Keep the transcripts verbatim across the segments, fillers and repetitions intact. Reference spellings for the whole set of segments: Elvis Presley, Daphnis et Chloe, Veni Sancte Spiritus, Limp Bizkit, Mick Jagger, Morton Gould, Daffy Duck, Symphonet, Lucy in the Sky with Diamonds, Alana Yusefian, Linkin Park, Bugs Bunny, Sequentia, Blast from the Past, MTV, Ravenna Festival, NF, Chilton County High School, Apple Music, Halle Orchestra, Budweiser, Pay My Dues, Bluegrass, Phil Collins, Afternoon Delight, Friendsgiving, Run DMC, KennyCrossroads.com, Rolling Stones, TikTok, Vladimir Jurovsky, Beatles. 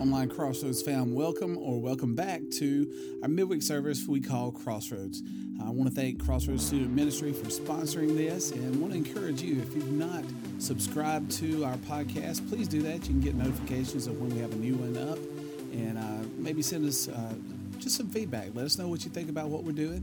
Online Crossroads fam, welcome or welcome back to our midweek service we call Crossroads. I want to thank Crossroads Student Ministry for sponsoring this, and want to encourage you, if you've not subscribed to our podcast, please do that. You can get notifications of when we have a new one up, and uh, maybe send us uh, just some feedback. Let us know what you think about what we're doing.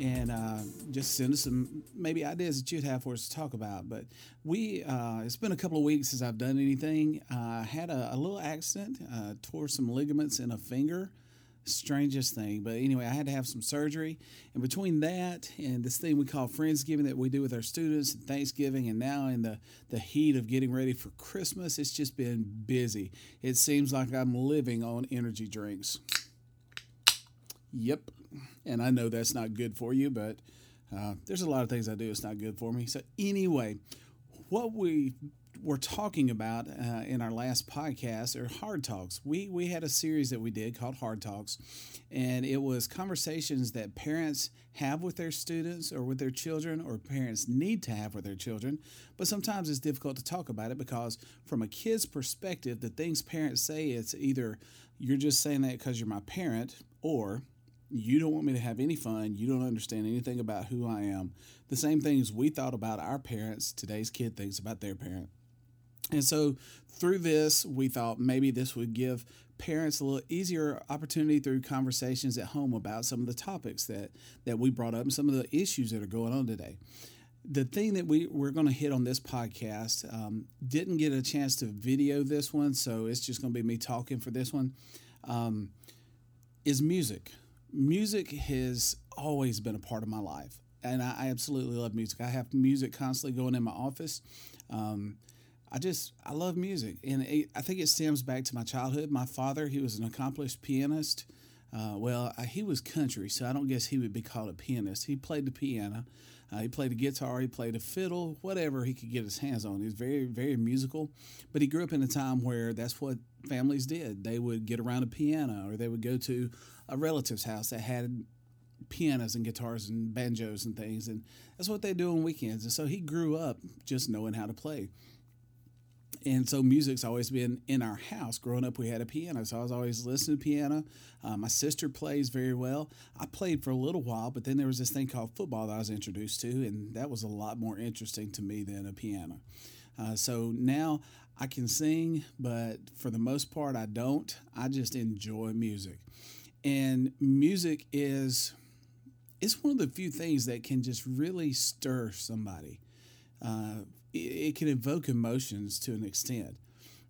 And uh, just send us some maybe ideas that you'd have for us to talk about. But we, uh, it's been a couple of weeks since I've done anything. I uh, had a, a little accident, uh, tore some ligaments in a finger. Strangest thing. But anyway, I had to have some surgery. And between that and this thing we call Friendsgiving that we do with our students, and Thanksgiving, and now in the, the heat of getting ready for Christmas, it's just been busy. It seems like I'm living on energy drinks. Yep. And I know that's not good for you, but uh, there's a lot of things I do that's not good for me. So anyway, what we were talking about uh, in our last podcast are hard talks. We we had a series that we did called Hard Talks, and it was conversations that parents have with their students or with their children, or parents need to have with their children. But sometimes it's difficult to talk about it because from a kid's perspective, the things parents say, it's either you're just saying that because you're my parent, or you don't want me to have any fun. You don't understand anything about who I am. The same things we thought about our parents, today's kid thinks about their parent. And so through this, we thought maybe this would give parents a little easier opportunity through conversations at home about some of the topics that, that we brought up and some of the issues that are going on today. The thing that we, we're going to hit on this podcast, um, didn't get a chance to video this one, so it's just going to be me talking for this one, um, is music. Music has always been a part of my life, and I, I absolutely love music. I have music constantly going in my office. Um, I just, I love music, and it, I think it stems back to my childhood. My father, he was an accomplished pianist. Uh, well, I, he was country, so I don't guess he would be called a pianist. He played the piano, uh, he played the guitar, he played the fiddle, whatever he could get his hands on. He was very, very musical, but he grew up in a time where that's what families did. They would get around a piano, or they would go to a relative's house that had pianos and guitars and banjos and things, and that's what they do on weekends. And so he grew up just knowing how to play. And so music's always been in our house. Growing up, we had a piano, so I was always listening to piano. Uh, my sister plays very well. I played for a little while, but then there was this thing called football that I was introduced to, and that was a lot more interesting to me than a piano. Uh, so now I can sing, but for the most part, I don't. I just enjoy music. And music is it's one of the few things that can just really stir somebody. Uh, it can evoke emotions to an extent.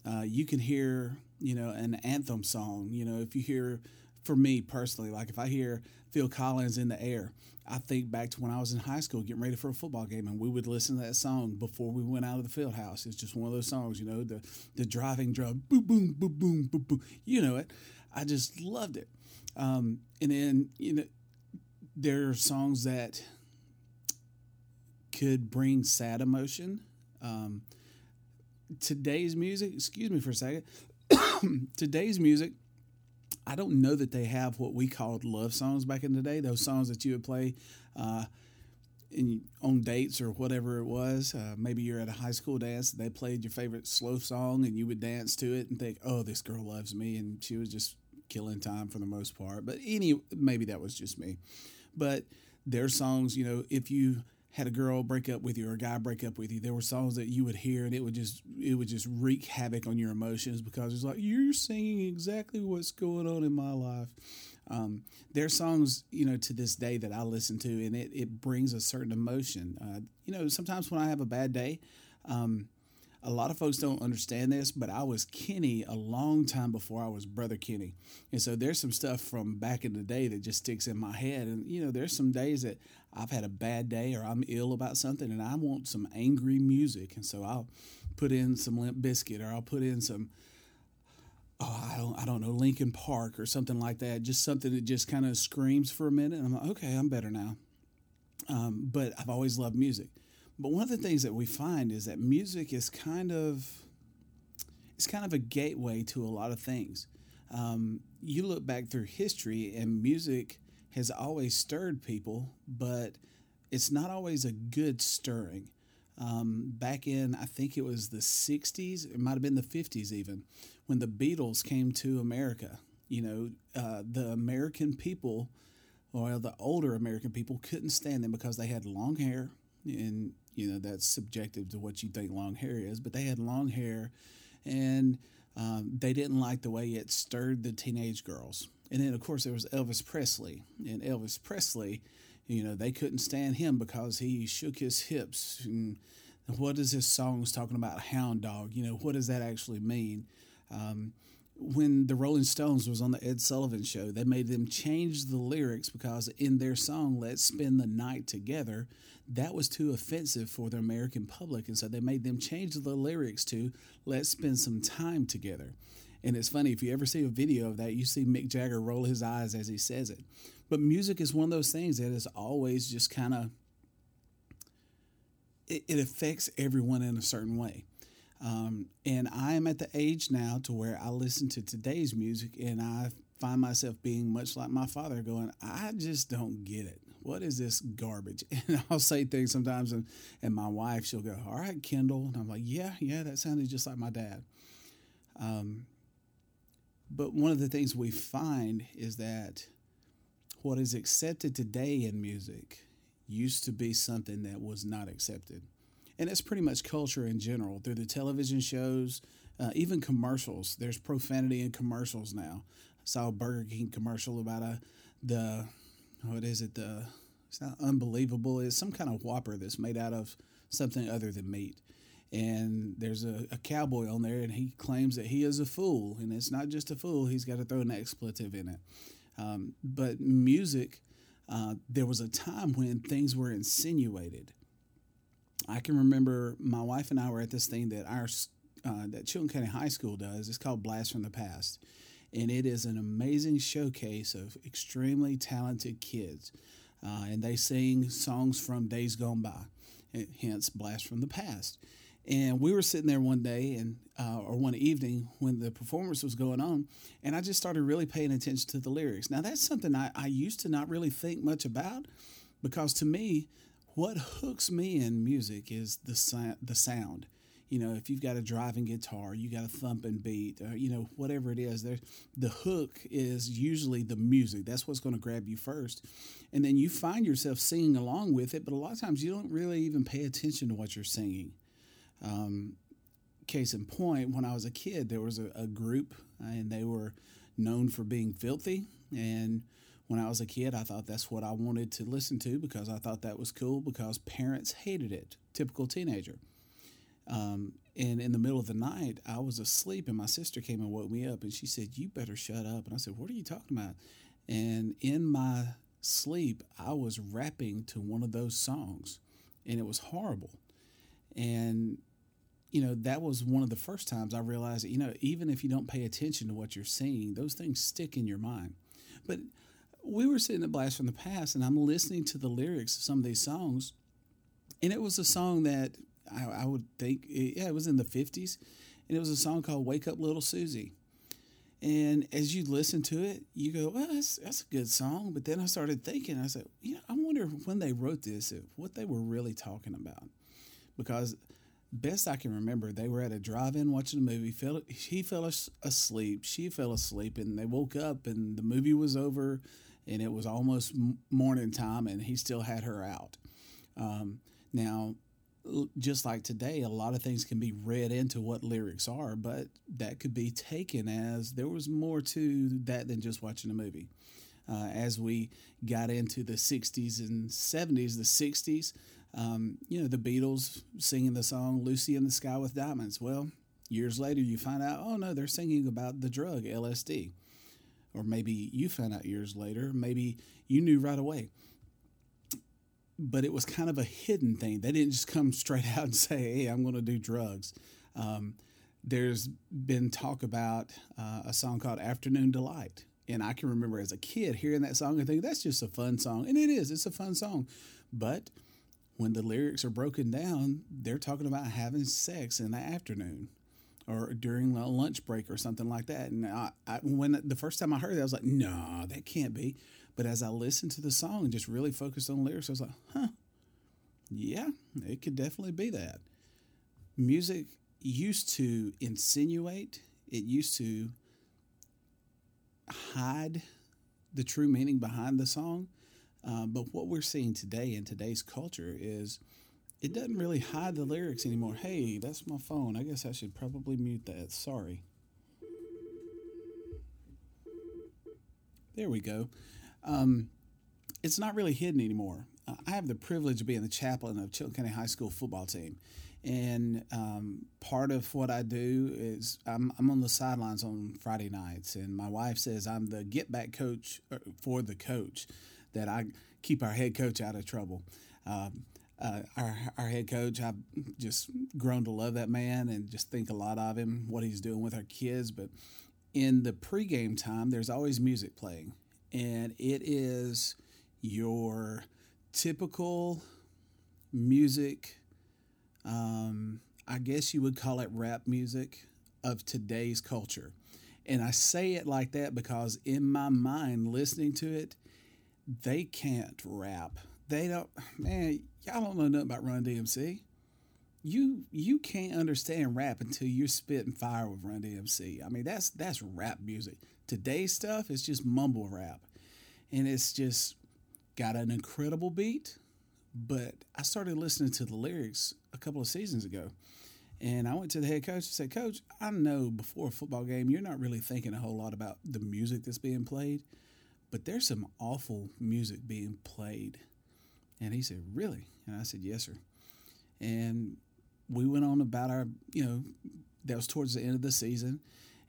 Uh, you can hear, you know, an anthem song. You know, if you hear, for me personally, like if I hear Phil Collins "In the Air," I think back to when I was in high school getting ready for a football game, and we would listen to that song before we went out of the field house. It's just one of those songs, you know, the, the driving drum, boom, boom, boom, boom, boom, boom. You know it. I just loved it. Um, and then, you know, there are songs that could bring sad emotion. Um, today's music, excuse me for a second, today's music, I don't know that they have what we called love songs back in the day, those songs that you would play uh, in, on dates or whatever it was. Uh, maybe you're at a high school dance, and they played your favorite slow song, and you would dance to it and think, oh, this girl loves me, and she was just killing time for the most part. But any maybe that was just me. But their songs, you know, if you had a girl break up with you or a guy break up with you, there were songs that you would hear, and it would just it would just wreak havoc on your emotions because it's like, you're singing exactly what's going on in my life. Um, there are songs, you know, to this day that I listen to, and it, it brings a certain emotion. Uh, you know, sometimes when I have a bad day, um, a lot of folks don't understand this, but I was Kenny a long time before I was Brother Kenny. And so there's some stuff from back in the day that just sticks in my head. And, you know, there's some days that I've had a bad day or I'm ill about something and I want some angry music. And so I'll put in some Limp Bizkit, or I'll put in some, oh, I don't I don't know, Linkin Park or something like that. Just something that just kind of screams for a minute. And I'm like, okay, I'm better now. Um, but I've always loved music. But one of the things that we find is that music is kind of it's kind of a gateway to a lot of things. Um, you look back through history, and music has always stirred people, but it's not always a good stirring. um, back in, I think it was the sixties, it might have been the fifties even, when the Beatles came to America. You know, uh, the American people, or the older American people, couldn't stand them because they had long hair. And, you know, that's subjective to what you think long hair is, but they had long hair, and um, they didn't like the way it stirred the teenage girls. And then, of course, there was Elvis Presley. And Elvis Presley, you know, they couldn't stand him because he shook his hips. And what is his songs talking about? Hound dog. You know, what does that actually mean? Um, when the Rolling Stones was on the Ed Sullivan show, they made them change the lyrics because in their song, Let's Spend the Night Together, that was too offensive for the American public. And so they made them change the lyrics to Let's Spend Some Time Together. And it's funny, if you ever see a video of that, you see Mick Jagger roll his eyes as he says it. But music is one of those things that is always just kind of, it, it affects everyone in a certain way. Um, and I am at the age now to where I listen to today's music and I find myself being much like my father going, I just don't get it. What is this garbage? And I'll say things sometimes and, and my wife, she'll go, all right, Kendall. And I'm like, yeah, yeah, that sounded just like my dad. Um, But one of the things we find is that what is accepted today in music used to be something that was not accepted. And it's pretty much culture in general. Through the television shows, uh, even commercials. There's profanity in commercials now. I saw a Burger King commercial about a, the, what is it? The, it's not unbelievable. It's some kind of Whopper that's made out of something other than meat. And there's a, a cowboy on there, and he claims that he is a fool. And it's not just a fool. He's got to throw an expletive in it. Um, but music, uh, there was a time when things were insinuated. I can remember my wife and I were at this thing that our uh, that Chilton County High School does. It's called Blast from the Past. And it is an amazing showcase of extremely talented kids. Uh, and they sing songs from days gone by, hence Blast from the Past. And we were sitting there one day and uh, or one evening when the performance was going on, and I just started really paying attention to the lyrics. Now, that's something I, I used to not really think much about because, to me, what hooks me in music is the, si- the sound. You know, if you've got a driving guitar, you got a thumping beat, or, you know, whatever it is, there, the hook is usually the music. That's what's going to grab you first. And then you find yourself singing along with it, but a lot of times you don't really even pay attention to what you're singing. Um, case in point, when I was a kid, there was a, a group and they were known for being filthy. And when I was a kid, I thought that's what I wanted to listen to because I thought that was cool because parents hated it. Typical teenager. Um, and in the middle of the night, I was asleep and my sister came and woke me up and she said, you better shut up. And I said, what are you talking about? And in my sleep, I was rapping to one of those songs and it was horrible. And you know, that was one of the first times I realized that, you know, even if you don't pay attention to what you're seeing, those things stick in your mind. But we were sitting at Blast from the Past, and I'm listening to the lyrics of some of these songs. And it was a song that I, I would think, yeah, it was in the fifties. And it was a song called Wake Up Little Susie. And as you listen to it, you go, well, that's, that's a good song. But then I started thinking, I said, you know, I wonder when they wrote this, what they were really talking about. Because best I can remember, they were at a drive-in watching a movie. Fell, he fell asleep. She fell asleep, and they woke up, and the movie was over, and it was almost morning time, and he still had her out. Um, now, just like today, a lot of things can be read into what lyrics are, but that could be taken as there was more to that than just watching a movie. Uh, as we got into the sixties and seventies, the sixties, Um, you know, the Beatles singing the song Lucy in the Sky with Diamonds. Well, years later, you find out, oh, no, they're singing about the drug L S D. Or maybe you found out years later. Maybe you knew right away. But it was kind of a hidden thing. They didn't just come straight out and say, hey, I'm going to do drugs. Um, there's been talk about uh, a song called Afternoon Delight. And I can remember as a kid hearing that song and thinking, that's just a fun song. And it is. It's a fun song. But when the lyrics are broken down, they're talking about having sex in the afternoon or during a lunch break or something like that. And I, I, when the first time I heard that, I was like, no, that can't be. But as I listened to the song and just really focused on the lyrics, I was like, huh, Yeah, it could definitely be that. Music used to insinuate, it used to hide the true meaning behind the song. Uh, but what we're seeing today in today's culture is it doesn't really hide the lyrics anymore. Hey, that's my phone. I guess I should probably mute that. Sorry. There we go. Um, it's not really hidden anymore. Uh, I have the privilege of being the chaplain of Chilton County High School football team. And um, part of what I do is I'm, I'm on the sidelines on Friday nights. And my wife says I'm the get-back coach for the coach, that I keep our head coach out of trouble. Um, uh, our, our head coach, I've just grown to love that man and just think a lot of him, what he's doing with our kids. But in the pregame time, there's always music playing. And it is your typical music, um, I guess you would call it rap music of today's culture. And I say it like that because in my mind, listening to it, they can't rap. They don't, man, y'all don't know nothing about Run D M C. You you can't understand rap until you're spitting fire with Run D M C. I mean, that's that's rap music. Today's stuff is just mumble rap. And it's just got an incredible beat. But I started listening to the lyrics a couple of seasons ago. And I went to the head coach and said, Coach, I know before a football game, you're not really thinking a whole lot about the music that's being played, but there's some awful music being played. And he said, Really? And I said, Yes, sir. And we went on about our, you know, that was towards the end of the season.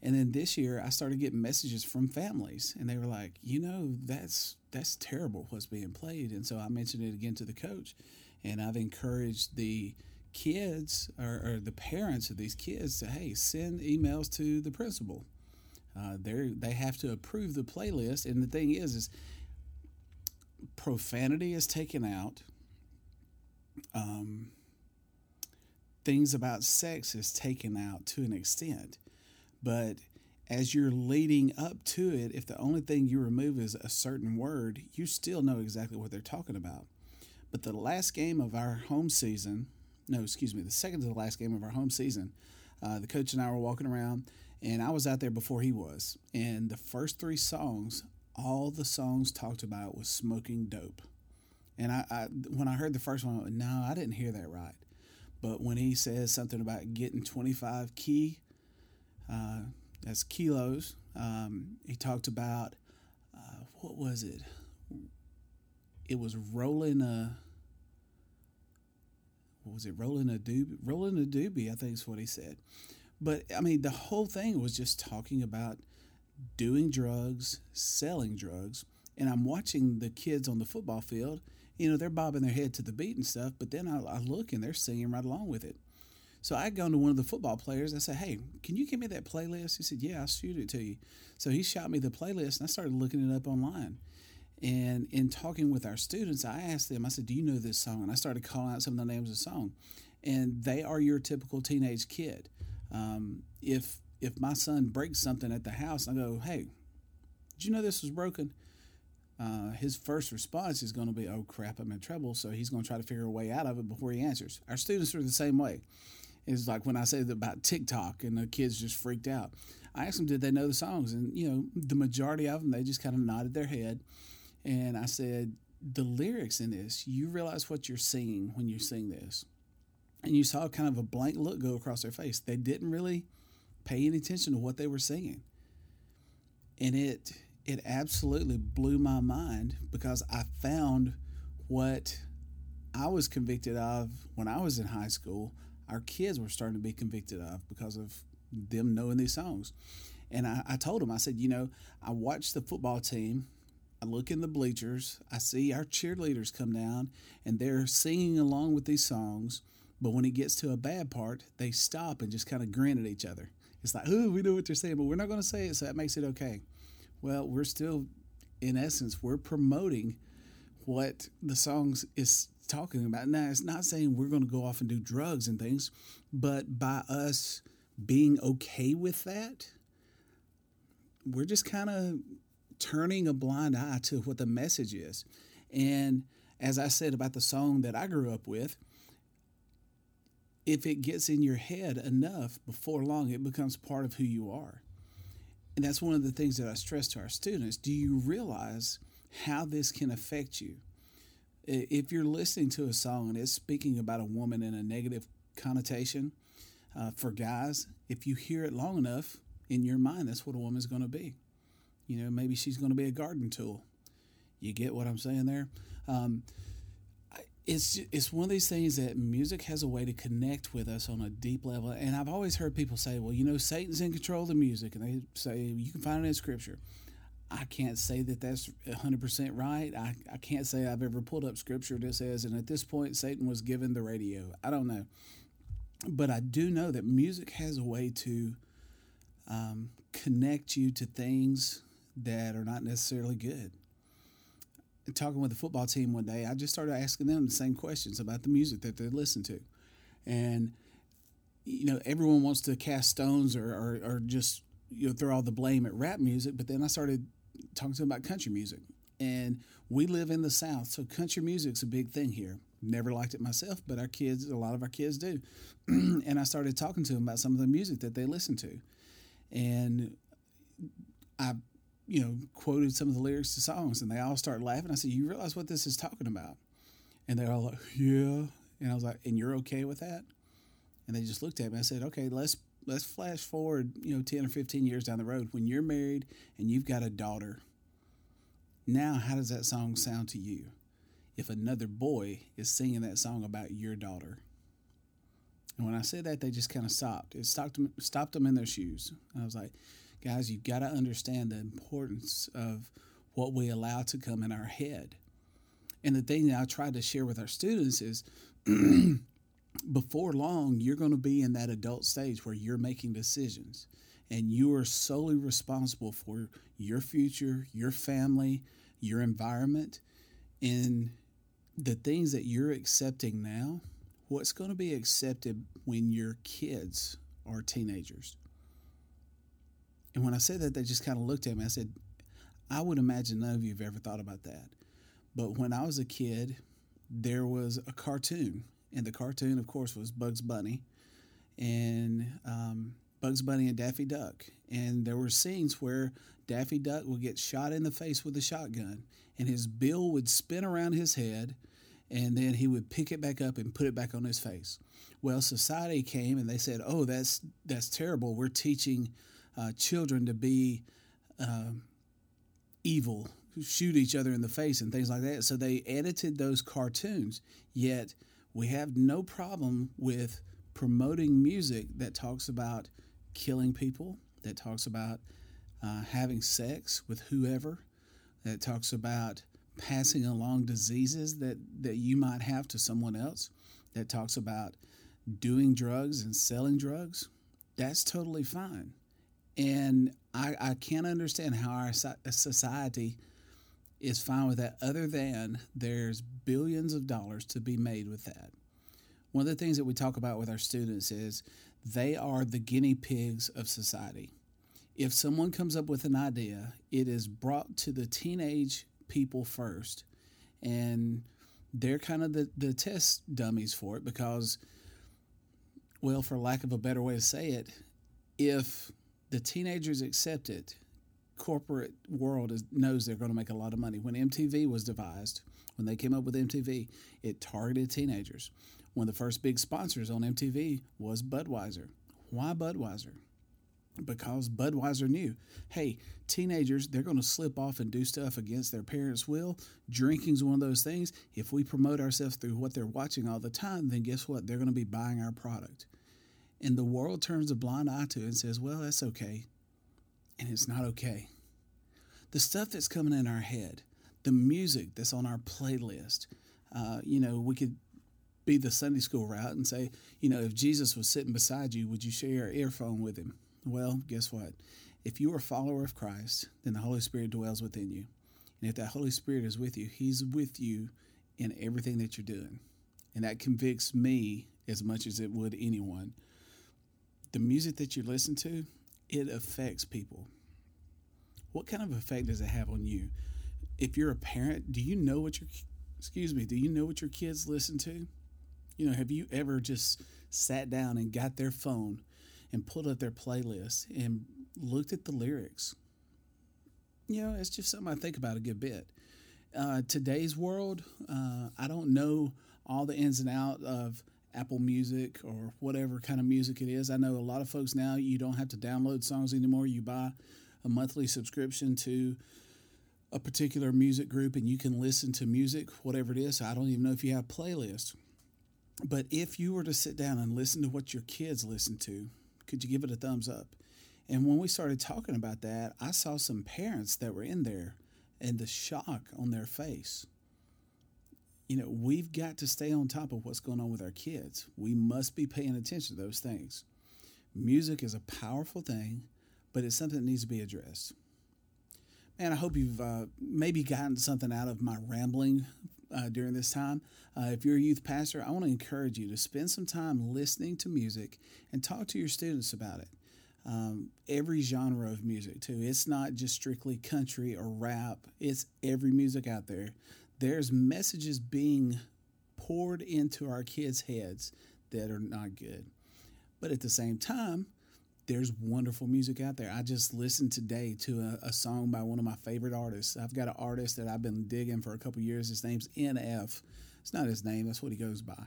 And then this year I started getting messages from families and they were like, you know, that's, that's terrible what's being played. And so I mentioned it again to the coach and I've encouraged the kids or, or the parents of these kids to, hey, send emails to the principal. Uh, they they have to approve the playlist. And the thing is, is profanity is taken out. Um, things about sex is taken out to an extent. But as you're leading up to it, if the only thing you remove is a certain word, you still know exactly what they're talking about. But the last game of our home season, no, excuse me, the second to the last game of our home season, uh, the coach and I were walking around. And I was out there before he was. And the first three songs, all the songs talked about was smoking dope. And I, I when I heard the first one, I went, no, I didn't hear that right. But when he says something about getting twenty-five key, uh, that's kilos, um, he talked about, uh, what was it? It was rolling a, what was it? Rolling a doobie, rolling a doobie, I think is what he said. But, I mean, the whole thing was just talking about doing drugs, selling drugs. And I'm watching the kids on the football field. You know, they're bobbing their head to the beat and stuff. But then I, I look and they're singing right along with it. So I go to one of the football players. I said, hey, can you give me that playlist? He said, yeah, I'll shoot it to you. So he shot me the playlist and I started looking it up online. And in talking with our students, I asked them, I said, do you know this song? And I started calling out some of the names of the song. And they are your typical teenage kid. Um, if if my son breaks something at the house, I go, hey, did you know this was broken? Uh, his first response is going to be, oh, crap, I'm in trouble. So he's going to try to figure a way out of it before he answers. Our students are the same way. It's like when I say about TikTok and the kids just freaked out. I asked them, did they know the songs? And, you know, the majority of them, they just kind of nodded their head. And I said, the lyrics in this, you realize what you're singing when you sing this. And you saw kind of a blank look go across their face. They didn't really pay any attention to what they were singing. And it it absolutely blew my mind because I found what I was convicted of when I was in high school. Our kids were starting to be convicted of because of them knowing these songs. And I, I told them, I said, you know, I watched the football team. I look in the bleachers. I see our cheerleaders come down and they're singing along with these songs. But when it gets to a bad part, they stop and just kind of grin at each other. It's like, ooh, we know what they're saying, but we're not going to say it, so that makes it okay. Well, we're still, in essence, we're promoting what the songs is talking about. Now, it's not saying we're going to go off and do drugs and things, but by us being okay with that, we're just kind of turning a blind eye to what the message is. And as I said about the song that I grew up with, if it gets in your head enough, before long, it becomes part of who you are. And that's one of the things that I stress to our students. Do you realize how this can affect you? If you're listening to a song and it's speaking about a woman in a negative connotation, uh, for guys, if you hear it long enough, in your mind, that's what a woman's going to be. You know, maybe she's going to be a garden tool. You get what I'm saying there? Um, it's it's one of these things that music has a way to connect with us on a deep level. And I've always heard people say, well, you know, Satan's in control of the music. And they say, you can find it in Scripture. I can't say that that's one hundred percent right. I, I can't say I've ever pulled up Scripture that says, and at this point, Satan was given the radio. I don't know. But I do know that music has a way to um, connect you to things that are not necessarily good. Talking with the football team one day, I just started asking them the same questions about the music that they listen to. And, you know, everyone wants to cast stones or, or, or just, you know, throw all the blame at rap music. But then I started talking to them about country music. And we live in the South, so country music's a big thing here. Never liked it myself, but our kids, a lot of our kids do. And I started talking to them about some of the music that they listen to. And I you know, quoted some of the lyrics to songs, and they all start laughing. I said, you realize what this is talking about? And they're all like, yeah. And I was like, and you're okay with that? And they just looked at me. I said, okay, let's, let's flash forward, you know, ten or fifteen years down the road when you're married and you've got a daughter. Now, how does that song sound to you if another boy is singing that song about your daughter? And when I said that, they just kind of stopped. It stopped them, stopped them in their shoes. And I was like, guys, you've got to understand the importance of what we allow to come in our head. And the thing that I try to share with our students is before long, you're going to be in that adult stage where you're making decisions and you are solely responsible for your future, your family, your environment, and the things that you're accepting now, what's going to be accepted when your kids are teenagers. And when I said that, they just kind of looked at me. I said, I would imagine none of you have ever thought about that. But when I was a kid, there was a cartoon. And the cartoon, of course, was Bugs Bunny. And um, Bugs Bunny and Daffy Duck. And there were scenes where Daffy Duck would get shot in the face with a shotgun. And his bill would spin around his head. And then he would pick it back up and put it back on his face. Well, society came and they said, oh, that's that's terrible. We're teaching Uh, children to be um, evil, who shoot each other in the face and things like that. So they edited those cartoons. Yet we have no problem with promoting music that talks about killing people, that talks about uh, having sex with whoever, that talks about passing along diseases that, that you might have to someone else, that talks about doing drugs and selling drugs. That's totally fine. And I, I can't understand how our society is fine with that, other than there's billions of dollars to be made with that. One of the things that we talk about with our students is they are the guinea pigs of society. If someone comes up with an idea, it is brought to the teenage people first. And they're kind of the, the test dummies for it because, well, for lack of a better way to say it, if the teenagers accept it, corporate world is, knows they're going to make a lot of money. When M T V was devised, when they came up with M T V, it targeted teenagers. One of the first big sponsors on M T V was Budweiser. Why Budweiser? Because Budweiser knew, hey, teenagers, they're going to slip off and do stuff against their parents' will. Drinking's one of those things. If we promote ourselves through what they're watching all the time, then guess what? They're going to be buying our product. And the world turns a blind eye to it and says, well, that's okay. And it's not okay. The stuff that's coming in our head, the music that's on our playlist, uh, you know, we could be the Sunday school route and say, you know, if Jesus was sitting beside you, would you share your earphone with him? Well, guess what? If you are a follower of Christ, then the Holy Spirit dwells within you. And if that Holy Spirit is with you, he's with you in everything that you're doing. And that convicts me as much as it would anyone. The music that you listen to, it affects people. What kind of effect does it have on you? If you're a parent, do you know what your excuse me, do you know what your kids listen to? You know, have you ever just sat down and got their phone and pulled up their playlist and looked at the lyrics? You know, it's just something I think about a good bit. Uh, today's world, uh, I don't know all the ins and outs of Apple Music or whatever kind of music it is. I know a lot of folks now, you don't have to download songs anymore. You buy a monthly subscription to a particular music group and you can listen to music, whatever it is. So I don't even know if you have playlists. But if you were to sit down and listen to what your kids listen to, could you give it a thumbs up? And when we started talking about that, I saw some parents that were in there and the shock on their face. You know, we've got to stay on top of what's going on with our kids. We must be paying attention to those things. Music is a powerful thing, but it's something that needs to be addressed. Man, I hope you've uh, maybe gotten something out of my rambling uh, during this time. Uh, if you're a youth pastor, I want to encourage you to spend some time listening to music and talk to your students about it. Um, every genre of music, too. It's not just strictly country or rap. It's every music out there. There's messages being poured into our kids' heads that are not good. But at the same time, there's wonderful music out there. I just listened today to a, a song by one of my favorite artists. I've got an artist that I've been digging for a couple years. His name's N F. It's not his name. That's what he goes by.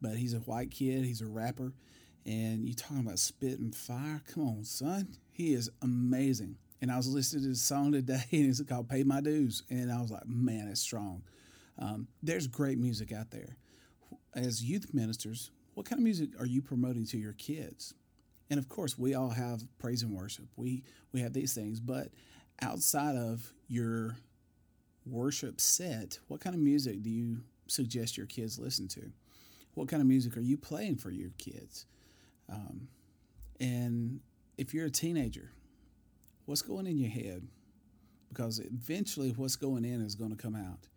But he's a white kid. He's a rapper. And you talking about spit and fire? Come on, son. He is amazing. And I was listening to this song today, and it's called Pay My Dues. And I was like, man, it's strong. Um, there's great music out there. As youth ministers, what kind of music are you promoting to your kids? And, of course, we all have praise and worship. We, we have these things. But outside of your worship set, what kind of music do you suggest your kids listen to? What kind of music are you playing for your kids? Um, and if you're a teenager, what's going in your head? Because eventually what's going in is going to come out.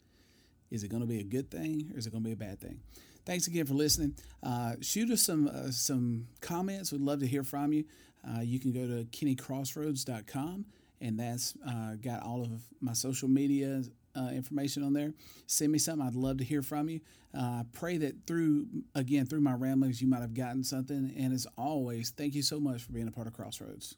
Is it going to be a good thing or is it going to be a bad thing? Thanks again for listening. Uh, shoot us some uh, some comments. We'd love to hear from you. Uh, you can go to Kenny Crossroads dot com, and that's uh, got all of my social media uh, information on there. Send me something. I'd love to hear from you. I uh, pray that through, again, through my ramblings, you might have gotten something. And as always, thank you so much for being a part of Crossroads.